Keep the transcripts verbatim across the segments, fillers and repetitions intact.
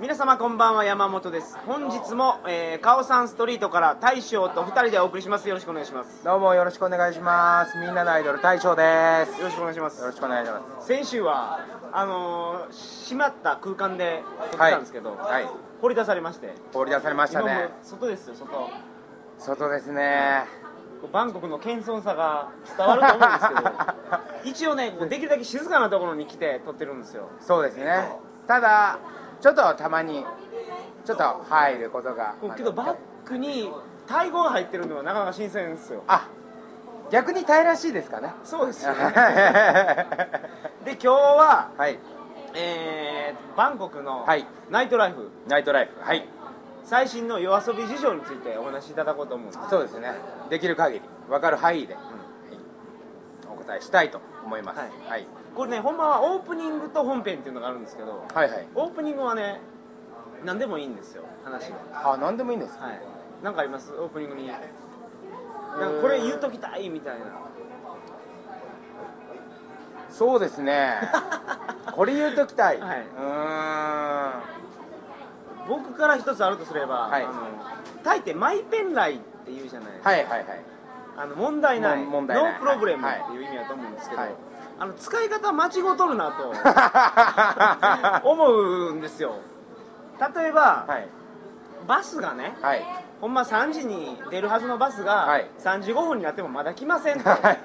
皆様こんばんは、山本です。本日も、えー、カオサンストリートから大将とふたりでお送りします。よろしくお願いします。どうもよろしくお願いします。みんなのアイドル大将です。よろしくお願いします。よろしくお願いします。先週はあのー、閉まった空間で撮ったんですけど、はいはい、掘り出されまして掘り出されましたね。外ですよ。外外ですね。バンコクの謙遜さが伝わると思うんですけど一応ね、こうできるだけ静かなところに来て撮ってるんですよ。そうですね。ただちょっとたまにちょっと入ることがけど、バックにタイ語が入ってるのはなかなか新鮮ですよ。あ、逆にタイらしいですかね。そうですよねで今日は、はい、えー、バンコクのナイトライフ、ナイトライフ、はい、最新の夜遊び事情についてお話しいただこうと思うんです。そうですね。できる限り分かる範囲で、うん、はい、お答えしたいと思います。はい、はい、これね、本番はオープニングと本編っていうのがあるんですけど、はいはい、オープニングはね、何でもいいんですよ、話が。あ、何でもいいんですか。はい、なんかあります？オープニングになんかこれ言うときたいみたいな。そうですねこれ言うときたい、はい、うーん、僕から一つあるとすれば、はい、あのタイってマイペンライっていうじゃないですか、はいはいはい、あの問題ない、問題ない、ノープロブレムっていう意味だと思うんですけど、はいはい、あの使い方間違うとるなと思うんですよ。例えば、はい、バスがね、はい、ほんまさんじに出るはずのバスが、はい、さんじごふんになってもまだ来ませんと、はい、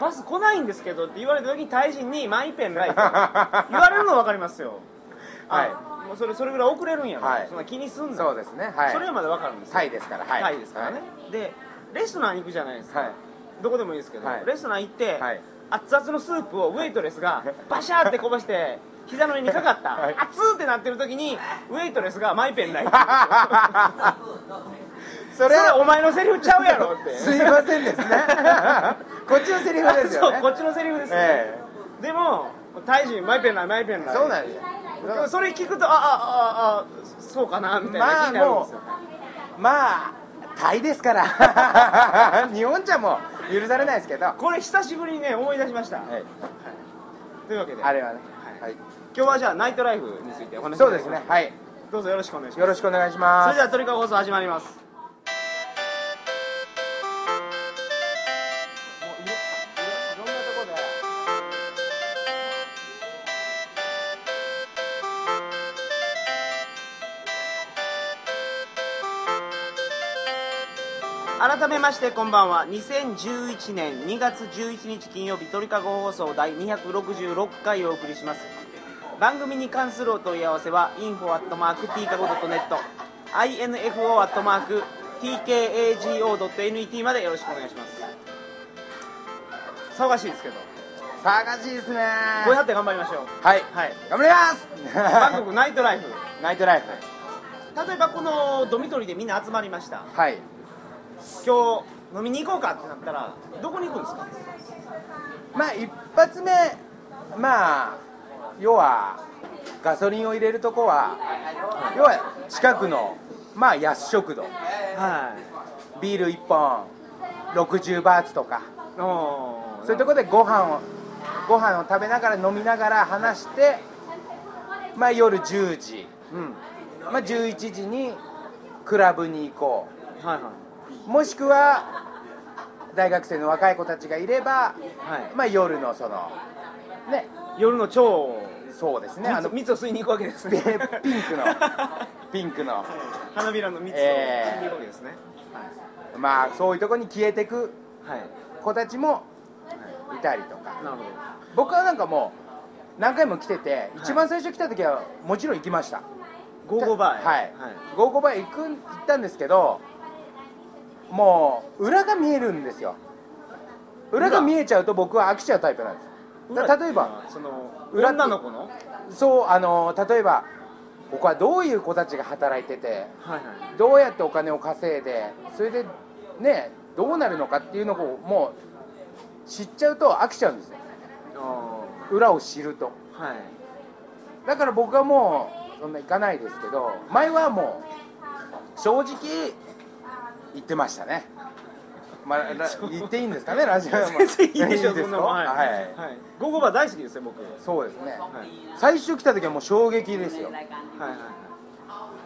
バス来ないんですけどって言われた時にタイ人にマイペンライと言われるの分かりますよはい、もうそれ、それぐらい遅れるんやもん、はい、そんな気にすんの。そうですね、はい、それはまだ分かるんですよ。タイですから、はい、タイですからね、はい、でレストラン行くじゃないですか、はい、どこでもいいですけど、はい、レストラン行って、はい、熱々のスープをウェイトレスがバシャーってこぼして膝の上にかかった、はい、熱ーってなってる時にウェイトレスがマイペンないそれはお前のセリフちゃうやろってすいませんですねこっちのセリフですよね。そう、こっちのセリフですね、えー、でもタイ人マイペンない、マイペンない。そうなんですよ。それ聞くと、ああああそうかなみたいな気になるんですよ。まあタイですから日本じゃもう許されないですけど、これ久しぶりにね思い出しました、はいはい、というわけであれはね、はいはい、今日はじゃあナイトライフについてお話しします。そうですね、はい、どうぞよろしくお願いします。よろしくお願いします。それではトリカゴ放送始まります。もういろんなところで改めましてこんばんは。にせんじゅういちねんにがつじゅういちにち金曜日、鳥かご放送第にひゃくろくじゅうろっかいをお送りします。番組に関するお問い合わせは インフォ アットマーク ティーカゴ ドットネット アイエヌエフオー アットマーク ティーケーエージーオー ドットエヌイーティー までよろしくお願いします。騒がしいですけど。騒がしいですね。声張って頑張りましょう。はい、はい、頑張りますバンコクナイトライフ、ナイトライフ、例えばこのドミトリでみんな集まりました。はい、今日飲みに行こうかってなったらどこに行くんですか。まあ一発目、まあ要はガソリンを入れるとこは要は近くのまあ安食堂、はい、ビールいっぽんろくじゅうバーツとかそういうとこでご飯をご飯を食べながら飲みながら話して、まあ夜じゅうじ、うん、まあじゅういちじにクラブに行こう、はいはい、もしくは大学生の若い子たちがいれば、はい、まあ夜のそのね、夜の超、そうですね、あの蜜を吸いに行くわけですねピンクのピンクの花びらの蜜を吸いに行くわけですね、えーはい、まあそういうとこに消えてく子たちもいたりとか、はい、なるほど。僕はなんかもう何回も来てて、はい、一番最初来た時はもちろん行きました。ごじゅうごバー、はいはい、ごじゅうごバー行く行ったんですけど、もう裏が見えるんですよ。裏が見えちゃうと僕は飽きちゃうタイプなんです。例えばその裏女の子の、そう、あの例えばここはどういう子たちが働いてて、はいはい、どうやってお金を稼いで、それでねどうなるのかっていうのをもう知っちゃうと飽きちゃうんですよ。裏を知ると、はい、だから僕はもうそんな行かないですけど、前はもう正直言ってましたね。まあ言っていいんですかね、ラジオも。全然いいでしょ、そんなもん。はいはい。ゴゴバ大好きですよ、僕。そうですね。最初来た時はもう衝撃ですよ。はいはい。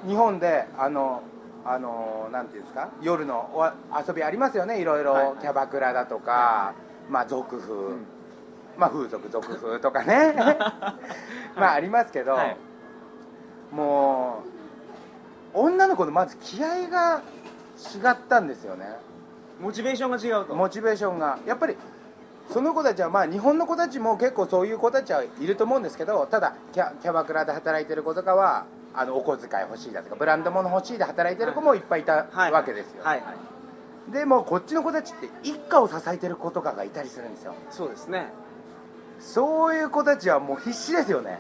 日本であのあのなんていうんですか、夜の遊びありますよね、いろいろキャバクラだとか、まあ俗風、まあ風俗俗風とかね、まあありますけど、もう女の子のまず気合が違ったんですよね。モチベーションが違うと。モチベーションがやっぱりその子たちは、まあ日本の子たちも結構そういう子たちはいると思うんですけど、ただキャ、キャバクラで働いてる子とかはあのお小遣い欲しいだとかブランド物欲しいで働いてる子もいっぱいいたわけですよ。でもこっちの子たちって一家を支えてる子とかがいたりするんですよ。そうですね。そういう子たちはもう必死ですよね、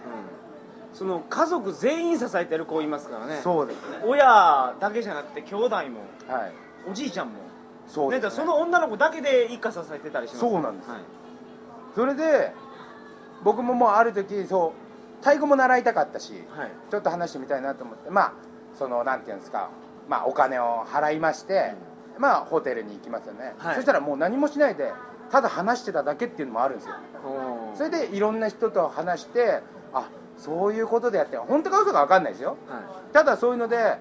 うん、その家族全員支えてる子いますからね。そうですね。親だけじゃなくて兄弟も、はい、おじいちゃんもそうですね。その女の子だけで一家支えてたりします。そうなんです、はい、それで僕ももうある時そうタイ語も習いたかったし、はい、ちょっと話してみたいなと思って、まあそのなんていうんですか、まあお金を払いまして、うん、まあホテルに行きますよね、はい、そしたらもう何もしないでただ話してただけっていうのもあるんですよ。それでいろんな人と話して、あ、そういうことでやって、本当か嘘か分かんないですよ、はい、ただそういうので、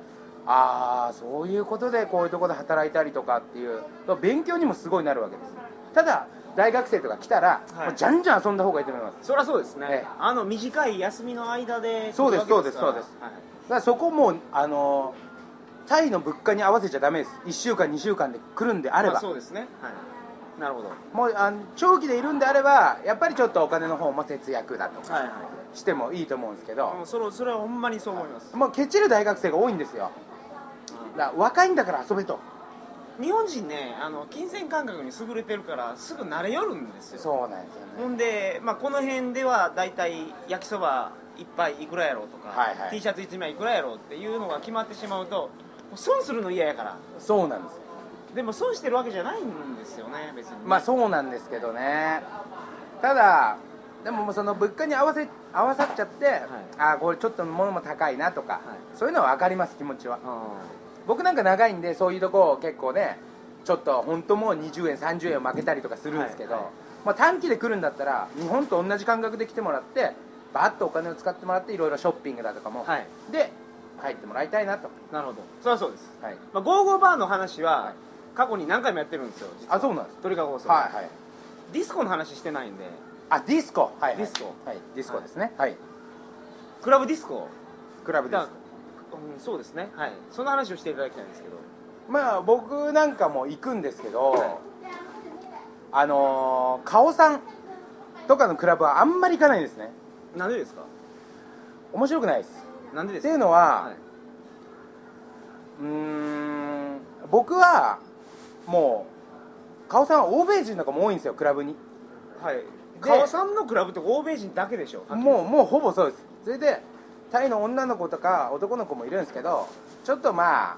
ああそういうことでこういうところで働いたりとかっていう勉強にもすごいなるわけです。ただ大学生とか来たら、はい、じゃんじゃん遊んだ方がいいと思います。そりゃそうですね、ええ、あの短い休みの間で。そうですそうですそうです、はい、だからそこもあのタイの物価に合わせちゃダメです。いっしゅうかんにしゅうかんで来るんであれば、まあ、そうですね、はい、なるほど。もうあの長期でいるんであればやっぱりちょっとお金の方も節約だとかしてもいいと思うんですけど、はいはい、それそれはほんまにそう思います。もうケチる大学生が多いんですよ。だから若いんだから遊べと。日本人ね、あの金銭感覚に優れてるからすぐ慣れ寄るんですよ。そうなんですよね。ほんで、まあ、この辺ではだいたい焼きそばいっぱいいくらやろうとか、はいはい、T シャツいちまいいくらやろうっていうのが決まってしまうと損するの嫌やから。そうなんですよ。でも損してるわけじゃないんですよね、別に、ね、まあそうなんですけどね。ただでもその物価に合わせ合わさっちゃって、はい、ああこれちょっと物も高いなとか、はい、そういうのは分かります、気持ちは、うん、僕なんか長いんでそういうとこ結構ね、ちょっと本当もうにじゅうえんさんじゅうえんを負けたりとかするんですけど、はいはい、まあ、短期で来るんだったら日本と同じ感覚で来てもらってバーッとお金を使ってもらっていろいろショッピングだとかも、はい、で入ってもらいたいなと。なるほど、そりゃそうです、はい、まあ、ゴーゴーバーの話は、はい、過去に何回もやってるんですよ。あ、そうなんです。鳥かご放送。はいはい。ディスコの話してないんで。あ、ディスコ。はい。ディスコ。はい。ディスコですね。はい。クラブディスコ。クラブディスコ。うん、そうですね。はい。その話をしていただきたいんですけど。まあ僕なんかも行くんですけど、はい、あのー、カオさんとかのクラブはあんまり行かないですね。なんでですか。面白くないです。なんでですか。っていうのは、はい、うーん、僕は。もうカオさんは欧米人とかも多いんですよ、クラブに。はい。カオさんのクラブって欧米人だけでしょ。もうもうほぼそうです。それでタイの女の子とか男の子もいるんですけど、ちょっとまあ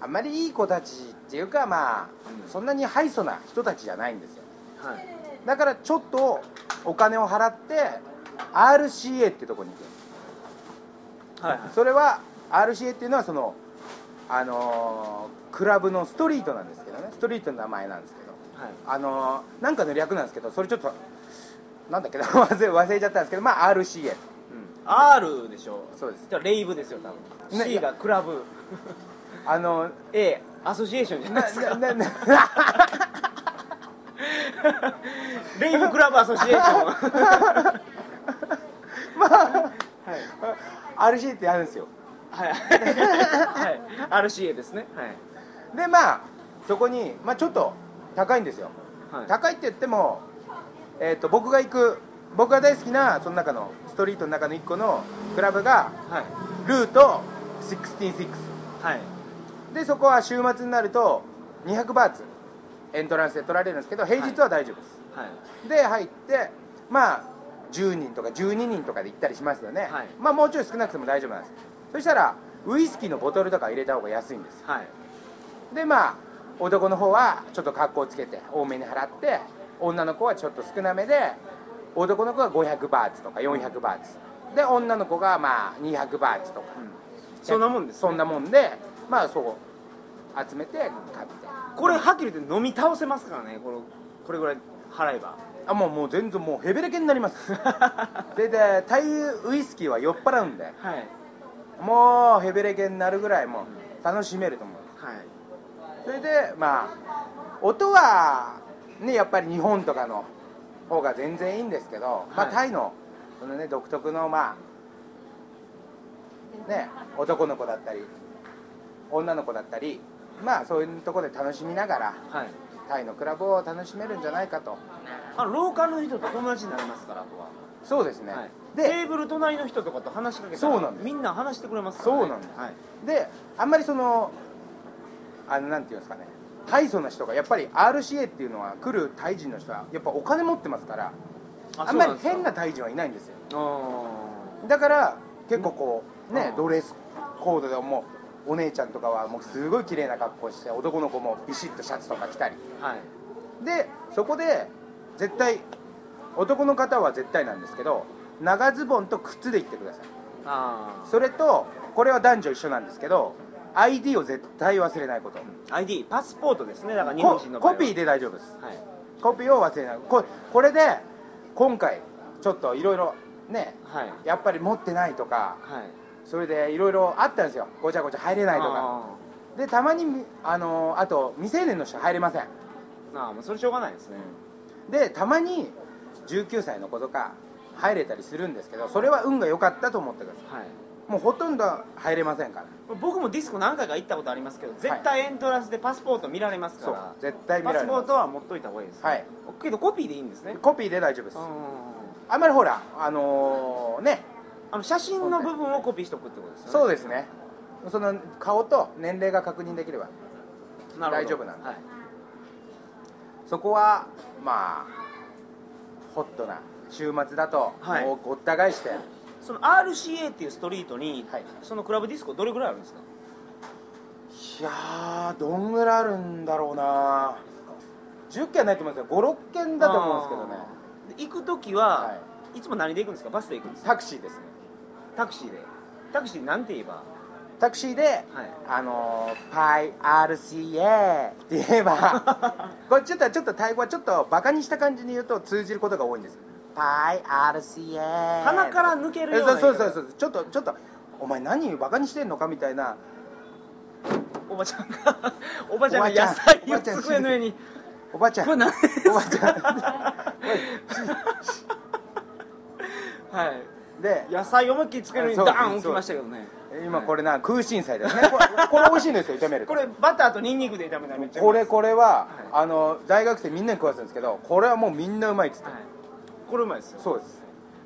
あんまりいい子たちっていうか、まあそんなに敗訴な人たちじゃないんですよ、はい、だからちょっとお金を払って アールシーエー ってとこに行く、はいはい、それは アールシーエー っていうのはそのあのー、クラブのストリートなんですけどね、ストリートの名前なんですけど、はい、あのー、なんかの略なんですけど、それちょっとなんだっけな忘れ、忘れちゃったんですけど、まあ アールシーエー、うん、R でしょ。そうです。じゃあレイブですよ、多分、ね、C がクラブあのー、A アソシエーションじゃないですかレイブクラブアソシエーションまあ、はい、アールシーエー ってあるんですよ、はいはい、アールシーエー ですね、はい、でまあそこに、まあ、ちょっと高いんですよ、はい、高いって言っても、えー、と僕が行く僕が大好きなその中のストリートの中のいっこのクラブが、はい、ルートろくじゅうろく、はい、でそこは週末になるとにひゃくバーツエントランスで取られるんですけど、平日は大丈夫です、はいはい、で入ってまあじゅうにんとかじゅうににんとかで行ったりしますよね、はい、まあもうちょい少なくても大丈夫なんです。そしたらウイスキーのボトルとか入れた方が安いんです、はい、でまあ男の方はちょっと格好つけて多めに払って、女の子はちょっと少なめで、男の子がごひゃくバーツとかよんひゃくバーツで、女の子がまあにひゃくバーツとか、うん、そんなもんです、ね、そんなもんでまあそう集めて買って、これはっきり言って飲み倒せますからね、これ、これぐらい払えば。あ、もうもう全然もうヘベレケになります。ででタイウイスキーは酔っ払うんで、はい、もうヘベレケになるぐらいもう楽しめると思う、はい。それでまあ音はね、やっぱり日本とかの方が全然いいんですけど、はい、まあ、タイのそのね独特のまあね男の子だったり女の子だったり、まあそういうところで楽しみながら、はい、タイのクラブを楽しめるんじゃないかと。あ、ローカルの人と友達になりますから、あとは。そうですね、はい、でテーブル隣の人とかと話しかけたらみんな話してくれますから、ね、そうなんです、はい。であんまりそのあのなんていうんですかね、大層な人がやっぱり アールシーエー っていうのは来るタイ人の人はやっぱお金持ってますから、 あ, あんまり変なタイ人はいないんですよ。あ、だから結構こうねドレスコードでもうお姉ちゃんとかはもうすごい綺麗な格好して、男の子もビシッとシャツとか着たり、はい、でそこで絶対男の方は絶対なんですけど、長ズボンと靴で行ってください。あ、それとこれは男女一緒なんですけど アイディー を絶対忘れないこと。 アイディー パスポートですね、だから日本人の場合はコピーで大丈夫です、はい、コピーを忘れない。 こ, これで今回ちょっといろいろね、はい、やっぱり持ってないとか、はい、それでいろいろあったんですよ、ごちゃごちゃ入れないとかで、たまに あ, のあと未成年の人は入れません。ああ、それしょうがないですね。でたまにじゅうきゅうさいの子とか入れたりするんですけど、それは運が良かったと思ってください、はい、もうほとんど入れませんから。僕もディスコ何回か行ったことありますけど、絶対エントランスでパスポート見られますから、はい、絶対見られます。パスポートは持っといた方がいいです、ね、はい。けどコピーでいいんですね。コピーで大丈夫です。 あ, あんまりほらあのー、ねあの写真の部分をコピーしておくってことですよね。そうですね、その顔と年齢が確認できれば大丈夫なんで、はい、そこはまあホットな週末だと、はい、もうごった返して。その アールシーエー っていうストリートに、はい、そのクラブディスコどれぐらいあるんですか？いやー、どんぐらいあるんだろうな。じゅっけんないと思うんですけど、ごろっけんだと思うんですけどね。行く時は、はい、いつも何で行くんですか？バスで行くんですか？タクシーですね。タクシーで、タクシーなんて言えば？タクシーで、はい、あのー、パイ アールシーエー って言えば、これちょっとちょっとタイ語はちょっとバカにした感じに言うと通じることが多いんです。パイ アールシーエー。鼻から抜けるような。そうそうそうそう。ちょっとちょっとお前何バカにしてんのかみたいな。おばちゃんがおばちゃんが野菜を机の上に。おばちゃん。これ何ですか？おばちゃん。はい。で野菜思いっきりつけるにダーン置きましたけどね。今これな、はい、空心菜ですね。こ れ, これ美味しいんですよ、炒めると。これバターとニンニクで炒めたらめっちゃうまいです。これこれは、はい、あの大学生みんなに食わせるんですけど、これはもうみんなうまいっつって、はい、これうまいですよ。そうです。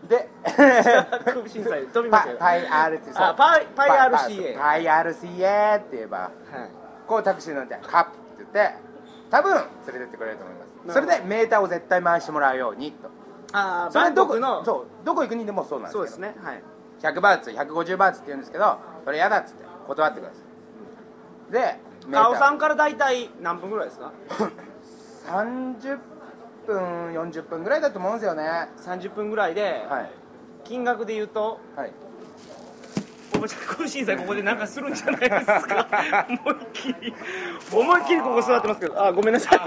で空心菜飛びましたよ。パイ アールシーエー パイ アールシーエー パイ アールシーエー って言えば、はい、こうタクシー乗ってカップって言って多分連れてってくれると思います。それでメーターを絶対回してもらうようにと。あ、それどこのそうどこ行くにでもそうなんですけど、そうですね、はい、ひゃくバーツひゃくごじゅうバーツって言うんですけど、それ嫌だっつって断ってください。でカオさんから大体何分ぐらいですか？さんじゅっぷんよんじゅっぷんぐらいだと思うんですよね。さんじゅっぷんぐらいで、はい、金額で言うと、はい、おばちゃん苦しいさ、ここでなんかするんじゃないですか？思いっきり思いっきりここ座ってますけど、あ、ごめんなさい。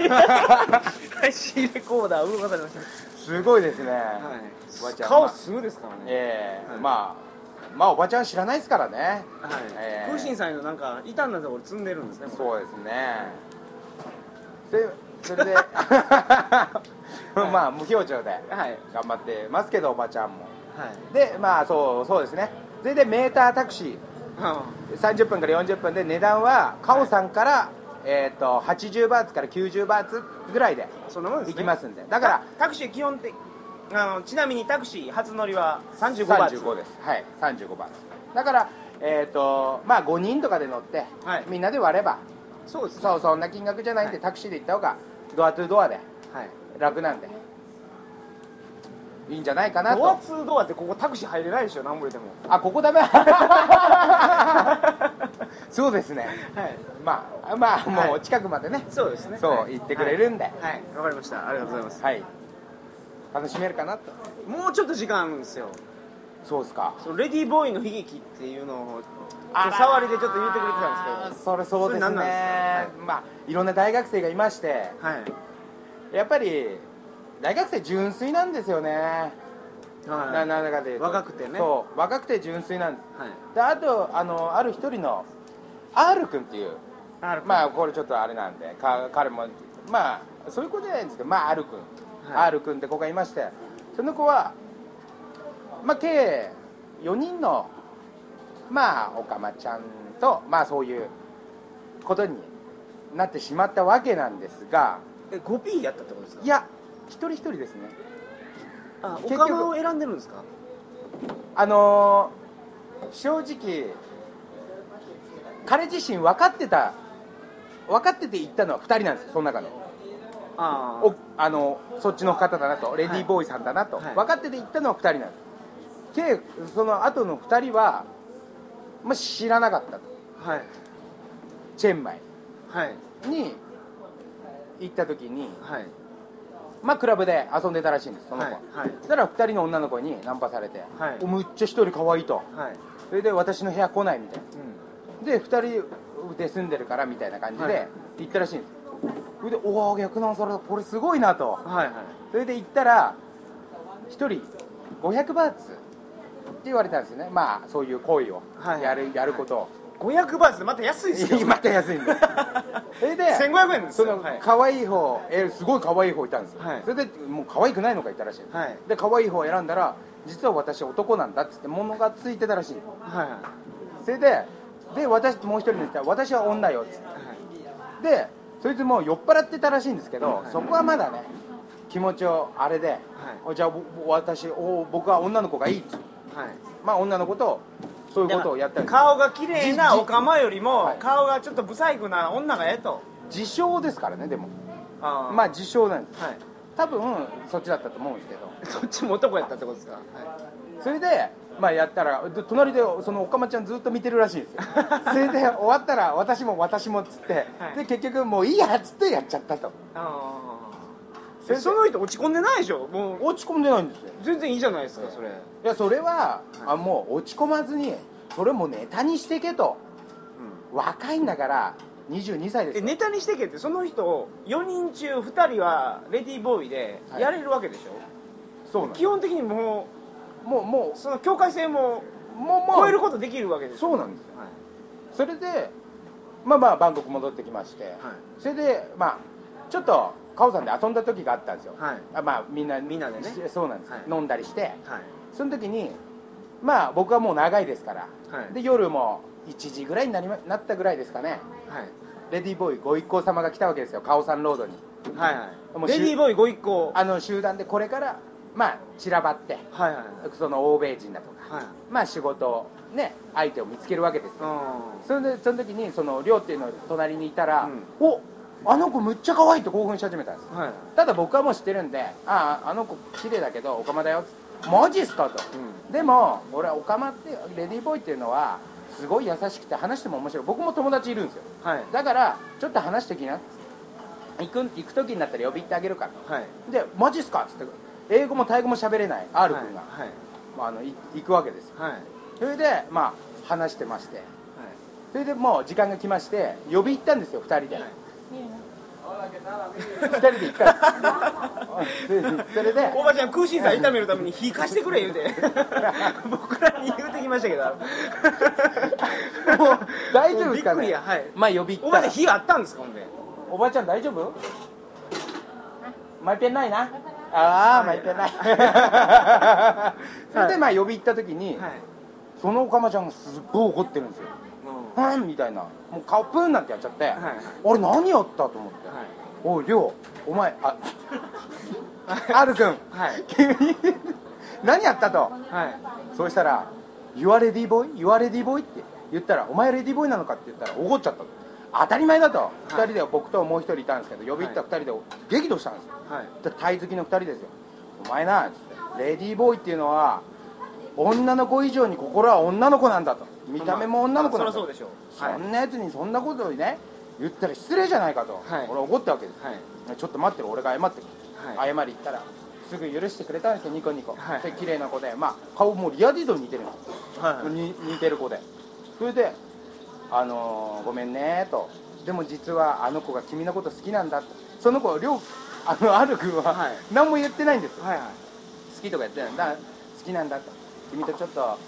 シーレコーダー動かされました。すごいですね、はい、顔すぐですからね、えーはい、まあ、まあおばちゃん知らないですからね、はい、えー、空心菜のなんか傷んだところ積んでるんですね。そうですね、はい、そ, それでまあ無表情で頑張ってますけど、おばちゃんも、はい、でまあそうそうですね。それでメータータクシーさんじゅっぷんからよんじゅっぷんで、値段はカオさんから、はい、えー、とはちじゅうバーツからきゅうじゅうバーツぐらいで行きますん で, んで、ね、だからタクシー基本的、あのちなみにタクシー初乗りはさんじゅうごバーツです。はい、さんじゅうごバーツだから、えーとまあ、ごにんとかで乗って、はい、みんなで割ればそうです、ね、そうそんな金額じゃないんで、はい、タクシーで行った方がドアトゥドアで楽なんで、はい、いいんじゃないかなと。ドアトゥドアってここタクシー入れないでしょ、何ぼれても。あ、ここダメ。そうですね、はい、まあまあもう近くまでね、はい、そうですね、そう、はい、行ってくれるんで、はい、はい、分かりました、ありがとうございます、はい、楽しめるかなと。もうちょっと時間あるんですよ。そうですか。そのレディーボーイの悲劇っていうのを触りでちょっと言ってくれてたんですけど、それそうですね。それ何なんですか？はい、まあいろんな大学生がいまして、はい、やっぱり大学生純粋なんですよね。はい、ななんだかで若くてね。そう若くて純粋なんです。はい、であとあのある一人の R 君っていう、まあこれちょっとあれなんで、か彼もまあそういう子じゃないんですけど、まあ R 君、はい、R 君って子がいまして、その子はまあ計よにんのまあおかまちゃんとまあそういうことになってしまったわけなんですが、え ごピー やったってことですか？いや一人一人ですね。あ、おかまを選んでるんですか？あのー、正直彼自身分かってた分かってて言ったのはふたりなんですよ。その中のあおあのそっちの方だなと、レディーボーイさんだなと、はい、分かってて言ったのはふたりなんです。計その後のふたりは、まあ、知らなかったと、はい、チェンマイに行った時に、はい、まあクラブで遊んでたらしいんです、その子、はいはい、そしたらふたりの女の子にナンパされて、はい、おむっちゃひとり可愛いと、はい、それで私の部屋来ないみたいな、うん、でふたりで住んでるからみたいな感じで行ったらしいんです、はい、それでおお逆なんそれこれすごいなと、はいはい、それで行ったらひとりごひゃくバーツって言われたんですよね。まあそういう行為をやる、はい、やることをごひゃくバーツでまた安いですよまた安いんですそれでせんごひゃくえんですよ。その可愛い方、えー、すごい可愛い方いたんですよ、はい、それでもう可愛くないのか言ったらしい、はい、で可愛い方を選んだら実は私男なんだっつって物がついてたらしい、はいはい、それでで私もう一人の人は私は女よっつって、はい、でそいつも酔っ払ってたらしいんですけど、そこはまだね気持ちをあれで、はい、おじゃあ私お僕は女の子がいいっつって、はい、まあ女の子とそういうことをやったり、顔が綺麗なおかまよりも顔がちょっと不細工な女がええと、自称ですからね。でもあまあ自称なんです、はい、多分そっちだったと思うんですけどそっちも男やったってことですか、はい、それでまあやったらで隣でそのおかまちゃんずっと見てるらしいんですよそれで終わったら私も私もっつって、はい、で結局もういいやっつってやっちゃったと。あその人落ち込んでないでしょ。もう落ち込んでないんですよ。全然いいじゃないですかそれ。いやそれは、はい、あもう落ち込まずにそれもネタにしてけと、うん、若いんだからにじゅうにさいですよ。ネタにしてけって、その人よにん中ふたりはレディーボーイでやれるわけでしょ、はい、そうなんです。基本的にもうもうもうその境界線ももうもう超えることできるわけですよ。そうなんですよ、はい、それでまあまあバンコク戻ってきまして、はい、それでまあちょっとカオさんで遊んだ時があったんですよ、はい、あまあみんなみんなでね、そうなんです、はい、飲んだりして、はい、その時にまあ僕はもう長いですから、はい、で夜もいちじぐらいに な, り、ま、なったぐらいですかね、はい、レディーボーイご一行様が来たわけですよ、カオさんロードに、はいはい、もうレディーボーイご一行あの集団でこれからまあ散らばって、はいはい、その欧米人だとか、はい、まあ仕事ね相手を見つけるわけですよ、はい、それでその時にその寮っていうの隣にいたら、うん、おっあの子むっちゃ可愛いと興奮し始めたんです、はい、ただ僕はもう知ってるんで、あああの子綺麗だけどオカマだよっつって、マジっすかと、うん、でも俺はオカマってレディーボーイっていうのはすごい優しくて話しても面白い、僕も友達いるんですよ、はい、だからちょっと話してきなっつって、行く、行く時になったら呼び行ってあげるから、はい、でマジっすかっつって英語もタイ語も喋れない R 君が、はいはい、まあ、あの行くわけですよ、はい、それでまあ話してまして、はい、それでもう時間が来まして呼び行ったんですよふたりで、はいふたりで行ったんですそれでおばちゃん空心菜炒めるために火貸してくれ言うて僕らに言うてきましたけどもう大丈夫ですかね。びっくりや、はい、まあ呼び行ったおばちゃん火あったんですか。ほんでおばちゃん大丈夫マイペンないなああマイペンないそれでまあ呼び行った時に、はい、そのおかまちゃんがすっごい怒ってるんですよ、うん、みたいな、もう顔プーンなんてやっちゃって、はい、あれ何やったと思って、はい、おいりょうお前あR 君、はい、君何やったと、はい、そうしたら You are ready boy? You are ready boy? って言ったらお前レディーボーイなのかって言ったら怒っちゃったと、当たり前だと、はい、ふたりで僕ともうひとりいたんですけど呼び行ったふたりで激怒したんですよ、はい、タイ好きのふたりですよ。お前なレディーボーイっていうのは女の子以上に心は女の子なんだと、見た目も女の子なんだと、まあ、そ, そうでしょ、はい、そんなやつにそんなことをね言ったら失礼じゃないかと、はい、俺怒ったわけです、はい、ちょっと待ってる俺が謝って、はい、謝り言ったらすぐ許してくれたんですよ、ニコニコ、はい、で綺麗な子で、まあ、顔もリアディゾンに似てるんです、はい、に似てる子で、それであのー、ごめんねと、でも実はあの子が君のこと好きなんだと。その子りょうあのアル君は何も言ってないんですよ、はいはい、好きとかやってないんだ、好きなんだと、君とちょっと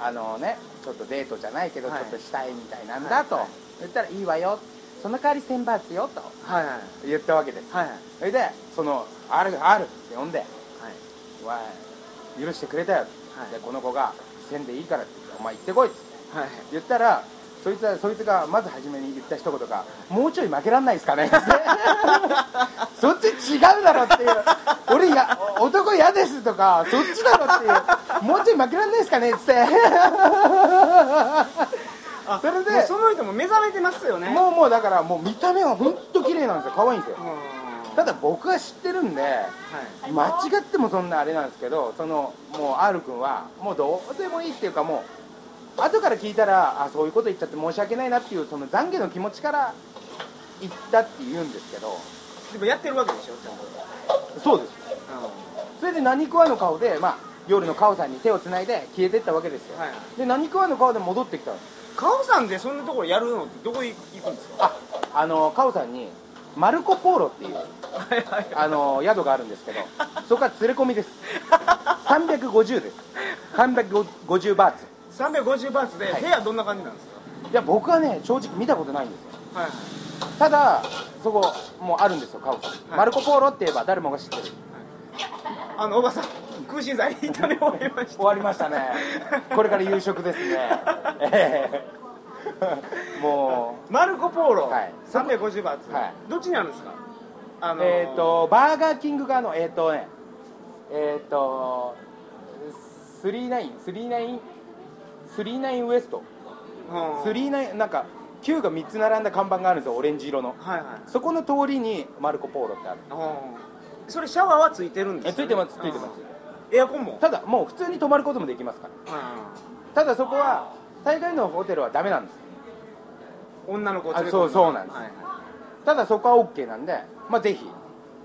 あのね、ちょっとデートじゃないけど、はい、ちょっとしたいみたいなんだと、はいはい、言ったらいいわよ、その代わり選抜よと、はいはい、言ったわけです、はいはい、それでその R, R って呼んで、はい、わ許してくれたよ、はい、でこの子がせんでいいからってお前行ってこいって、はい、言ったらそいつはそいつがまず初めに言った一言が、もうちょい負けらんないですかねそっち違うだろっていう、俺や男嫌ですとかそっちだろっていう、もうちょい負けらんないですかねってそれでもうその人も目覚めてますよね。もうもうだからもう見た目は本当綺麗なんですよ、可愛いんですよ。ただ僕は知ってるんで、はい、間違ってもそんなあれなんですけど、そのもう R 君はもうどうでもいいっていうか、もう後から聞いたら、あそういうこと言っちゃって申し訳ないなっていう、その懺悔の気持ちから言ったって言うんですけど、でもやってるわけでしょ、ちゃんと。そうです、うん、それで何食わぬ顔で、まあ、夜のカオさんに手をつないで消えてったわけですよ、はい、で何食わぬ顔で戻ってきたんです。カオさんでそんなところやるのってどこ行くんですか。あ、あのカオさんにマルコポーロっていうあの宿があるんですけど、そこは連れ込みですさんびゃくごじゅうです。さんびゃくごじゅうバーツ、さんびゃくごじゅうバーツで、はい、部屋どんな感じなんですか。いや僕はね、正直見たことないんですよ、はいはい、ただそこもうあるんですよ、カオさん、はい、マルコポーロって言えば誰もが知ってる、はい、あのおばさん空心菜炒め終わりました終わりましたねこれから夕食ですね、えー、もうマルコポーロ、はい、さんびゃくごじゅうバーツ、はい、どっちにあるんですか。あのー、えっ、ー、とバーガーキング側のえっ、ー、とねえっ、ー、とさんじゅうきゅう さんじゅうきゅうさんじゅうきゅうウエスト、さんじゅうきゅうなんかきゅうがみっつ並んだ看板があるんですよ、オレンジ色の、はいはい、そこの通りにマルコポーロってある。それシャワーはついてるんですか、ね、ついてますついてます。エアコンもただもう普通に泊まることもできますから、はいはい、ただそこは大概のホテルはダメなんです。女の子を連れ込んで、あ、そうそうなんです、はいはい、ただそこは OK なんで、まあ、ぜひ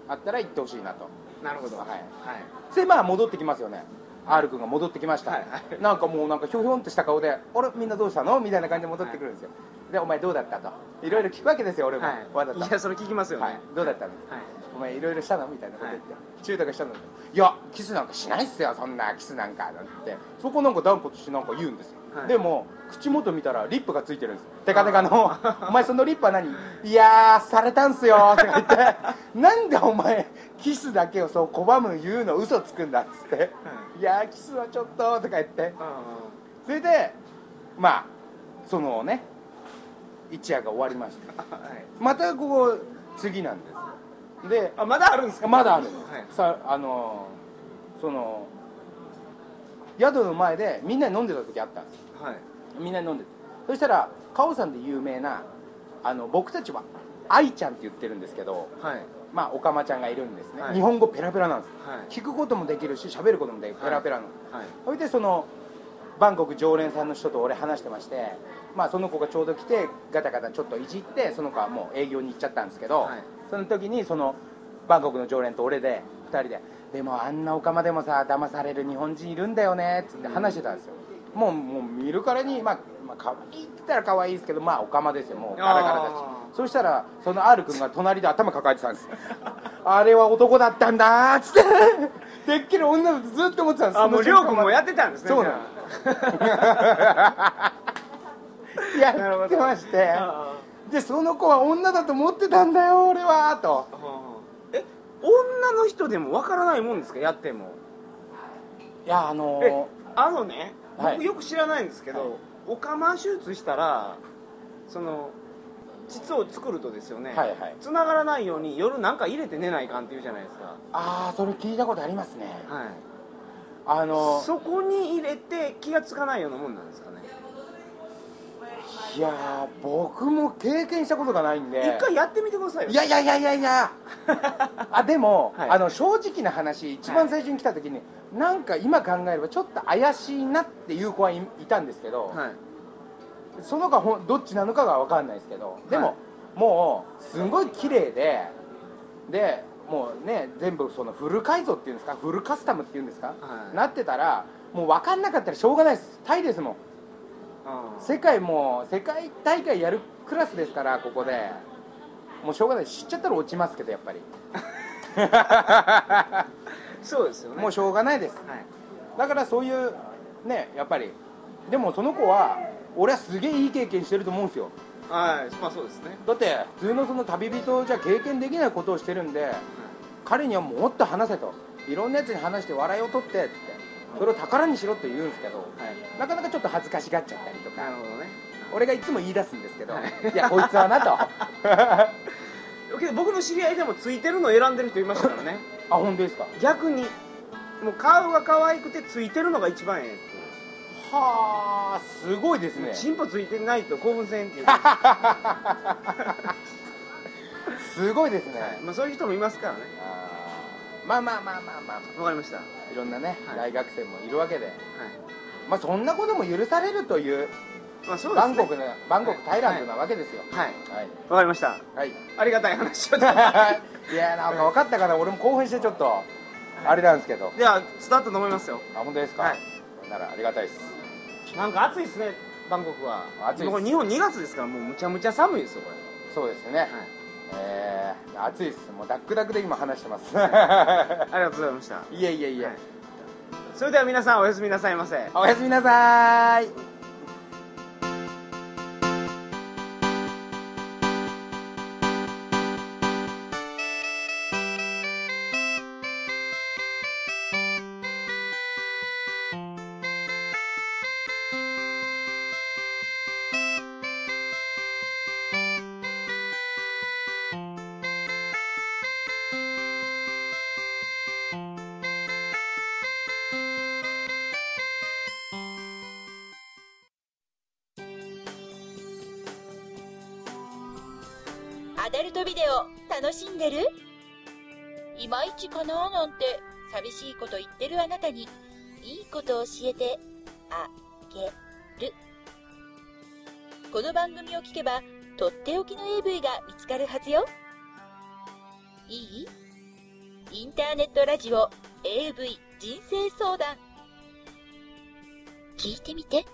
あったら行ってほしいなと。なるほど、はいはい。でまあ戻ってきますよね、R 君が戻ってきました、はいはい、なんかもうなんかひょひょんとした顔で、あれみんなどうしたのみたいな感じで戻ってくるんですよ、はい、でお前どうだったといろいろ聞くわけですよ、俺も、はい、わざと。いやそれ聞きますよね、はい、どうだったの、はい、お前いろいろしたのみたいなこと言って、はい、中毒したの、いやキスなんかしないっすよ、そんなキスなんかなんて、そこなんか断固としてなんか言うんですよ、はい、でも口元見たらリップがついてるんですよ、テカテカのお前そのリップは何いやーされたんすよって言ってなんでお前キスだけをそう拒む言うの嘘つくんだっつって、はい、いやーキスはちょっととか言って、それでまあそのね一夜が終わりました、はい、またここ次なんですで、あまだあるんですか。まだあるんです、はい、さあのー、その宿の前でみんなに飲んでた時あったんです、はい、みんなに飲んでた。そしたらカオさんで有名なあの僕たちは愛ちゃんって言ってるんですけど、はい、まあ、おかまちゃんがいるんですね、はい、日本語ペラペラなんです、はい、聞くこともできるし喋ることもできる、ペラペラの、はいはい、それでそのバンコク常連さんの人と俺話してまして、まあ、その子がちょうど来てガタガタちょっといじって、その子はもう営業に行っちゃったんですけど、はい、その時にそのバンコクの常連と俺でふたりで、でもあんなおかまでもさ騙される日本人いるんだよねつって話してたんですよ、うん、もう、もう見るからにまあまあ可愛いって言ったら可愛いですけど、まあおかまですよ、もうガラガラだし。そしたらその R 君が隣で頭抱えてたんですあれは男だったんだーつっててっきり女だとずっと思ってたんです。あもうりょうくんもやってたんですね。そうなんやってまして、でその子は女だと思ってたんだよ俺はと。え女の人でもわからないもんですか、やっても。いやあのー、あのね僕よく知らないんですけど、はい、おかま手術したらその膣を作るとですよね、はいはい、繋がらないように夜なんか入れて寝ないかんっていうじゃないですか。ああそれ聞いたことありますね、はい、あのそこに入れて気がつかないようなもんなんですかね。いや僕も経験したことがないんで一回やってみてくださいよ。いやいやいやいやいやあでも、はい、あの正直な話、一番最初に来た時に、はい、なんか今考えればちょっと怪しいなっていう子はい、いたんですけど、はい、その子どっちなのかが分かんないですけど、でも、はい、もうすごい綺麗ででもうね全部そのフル改造っていうんですか、フルカスタムっていうんですか、はい、なってたらもう分かんなかったらしょうがないです。タイですもん、うん、世界も世界大会やるクラスですから、ここでもうしょうがない、知っちゃったら落ちますけどやっぱりそうですよね、もうしょうがないです、はい、だからそういうねやっぱりでもその子は俺はすげえいい経験してると思うんですよ。はい、まあそうですね。だって普通のその旅人じゃ経験できないことをしてるんで、うん、彼にはもっと話せと、いろんなやつに話して笑いを取ってって、それを宝にしろって言うんですけど、はい、なかなかちょっと恥ずかしがっちゃったりとか、なるほどね、俺がいつも言い出すんですけど、はい、いやこいつはなとけど僕の知り合いでもついてるのを選んでる人いましたからねあ、本当ですか。逆にもう顔が可愛くてついてるのが一番ええって。はあ、すごいですね。チンポついてないと興奮せんっていうすごいですね、はい、まあ、そういう人もいますからね。あ、まあまあまあまあまあ、分かりました。いろんなね、はい、大学生もいるわけで、はい、まあ、そんなことも許されるという、まあそうですね、バンコクのバンコクタイランドなわけですよ。はい、はいはい、分かりました、はい、ありがたい話をいやなんか分かったから俺も興奮してちょっと、はい、あれなんですけど、いや伝わったと思いますよ。あ、本当ですか、はい、ならありがたいです。なんか暑いですね、バンコクは。暑いです。日本にがつですから、もうむちゃむちゃ寒いですよ、これ。そうですね、はい、えー、暑いです。もうダックダックで今話してます、はい、ありがとうございました。いえいえいえ、はい、それでは皆さんおやすみなさいませ。おやすみなさーい。アダルトビデオ楽しんでる？いまいちかななんて寂しいこと言ってるあなたにいいこと教えてあげる。この番組を聞けばとっておきの エーブイ が見つかるはずよ。いい？インターネットラジオ エーブイ 人生相談、聞いてみて。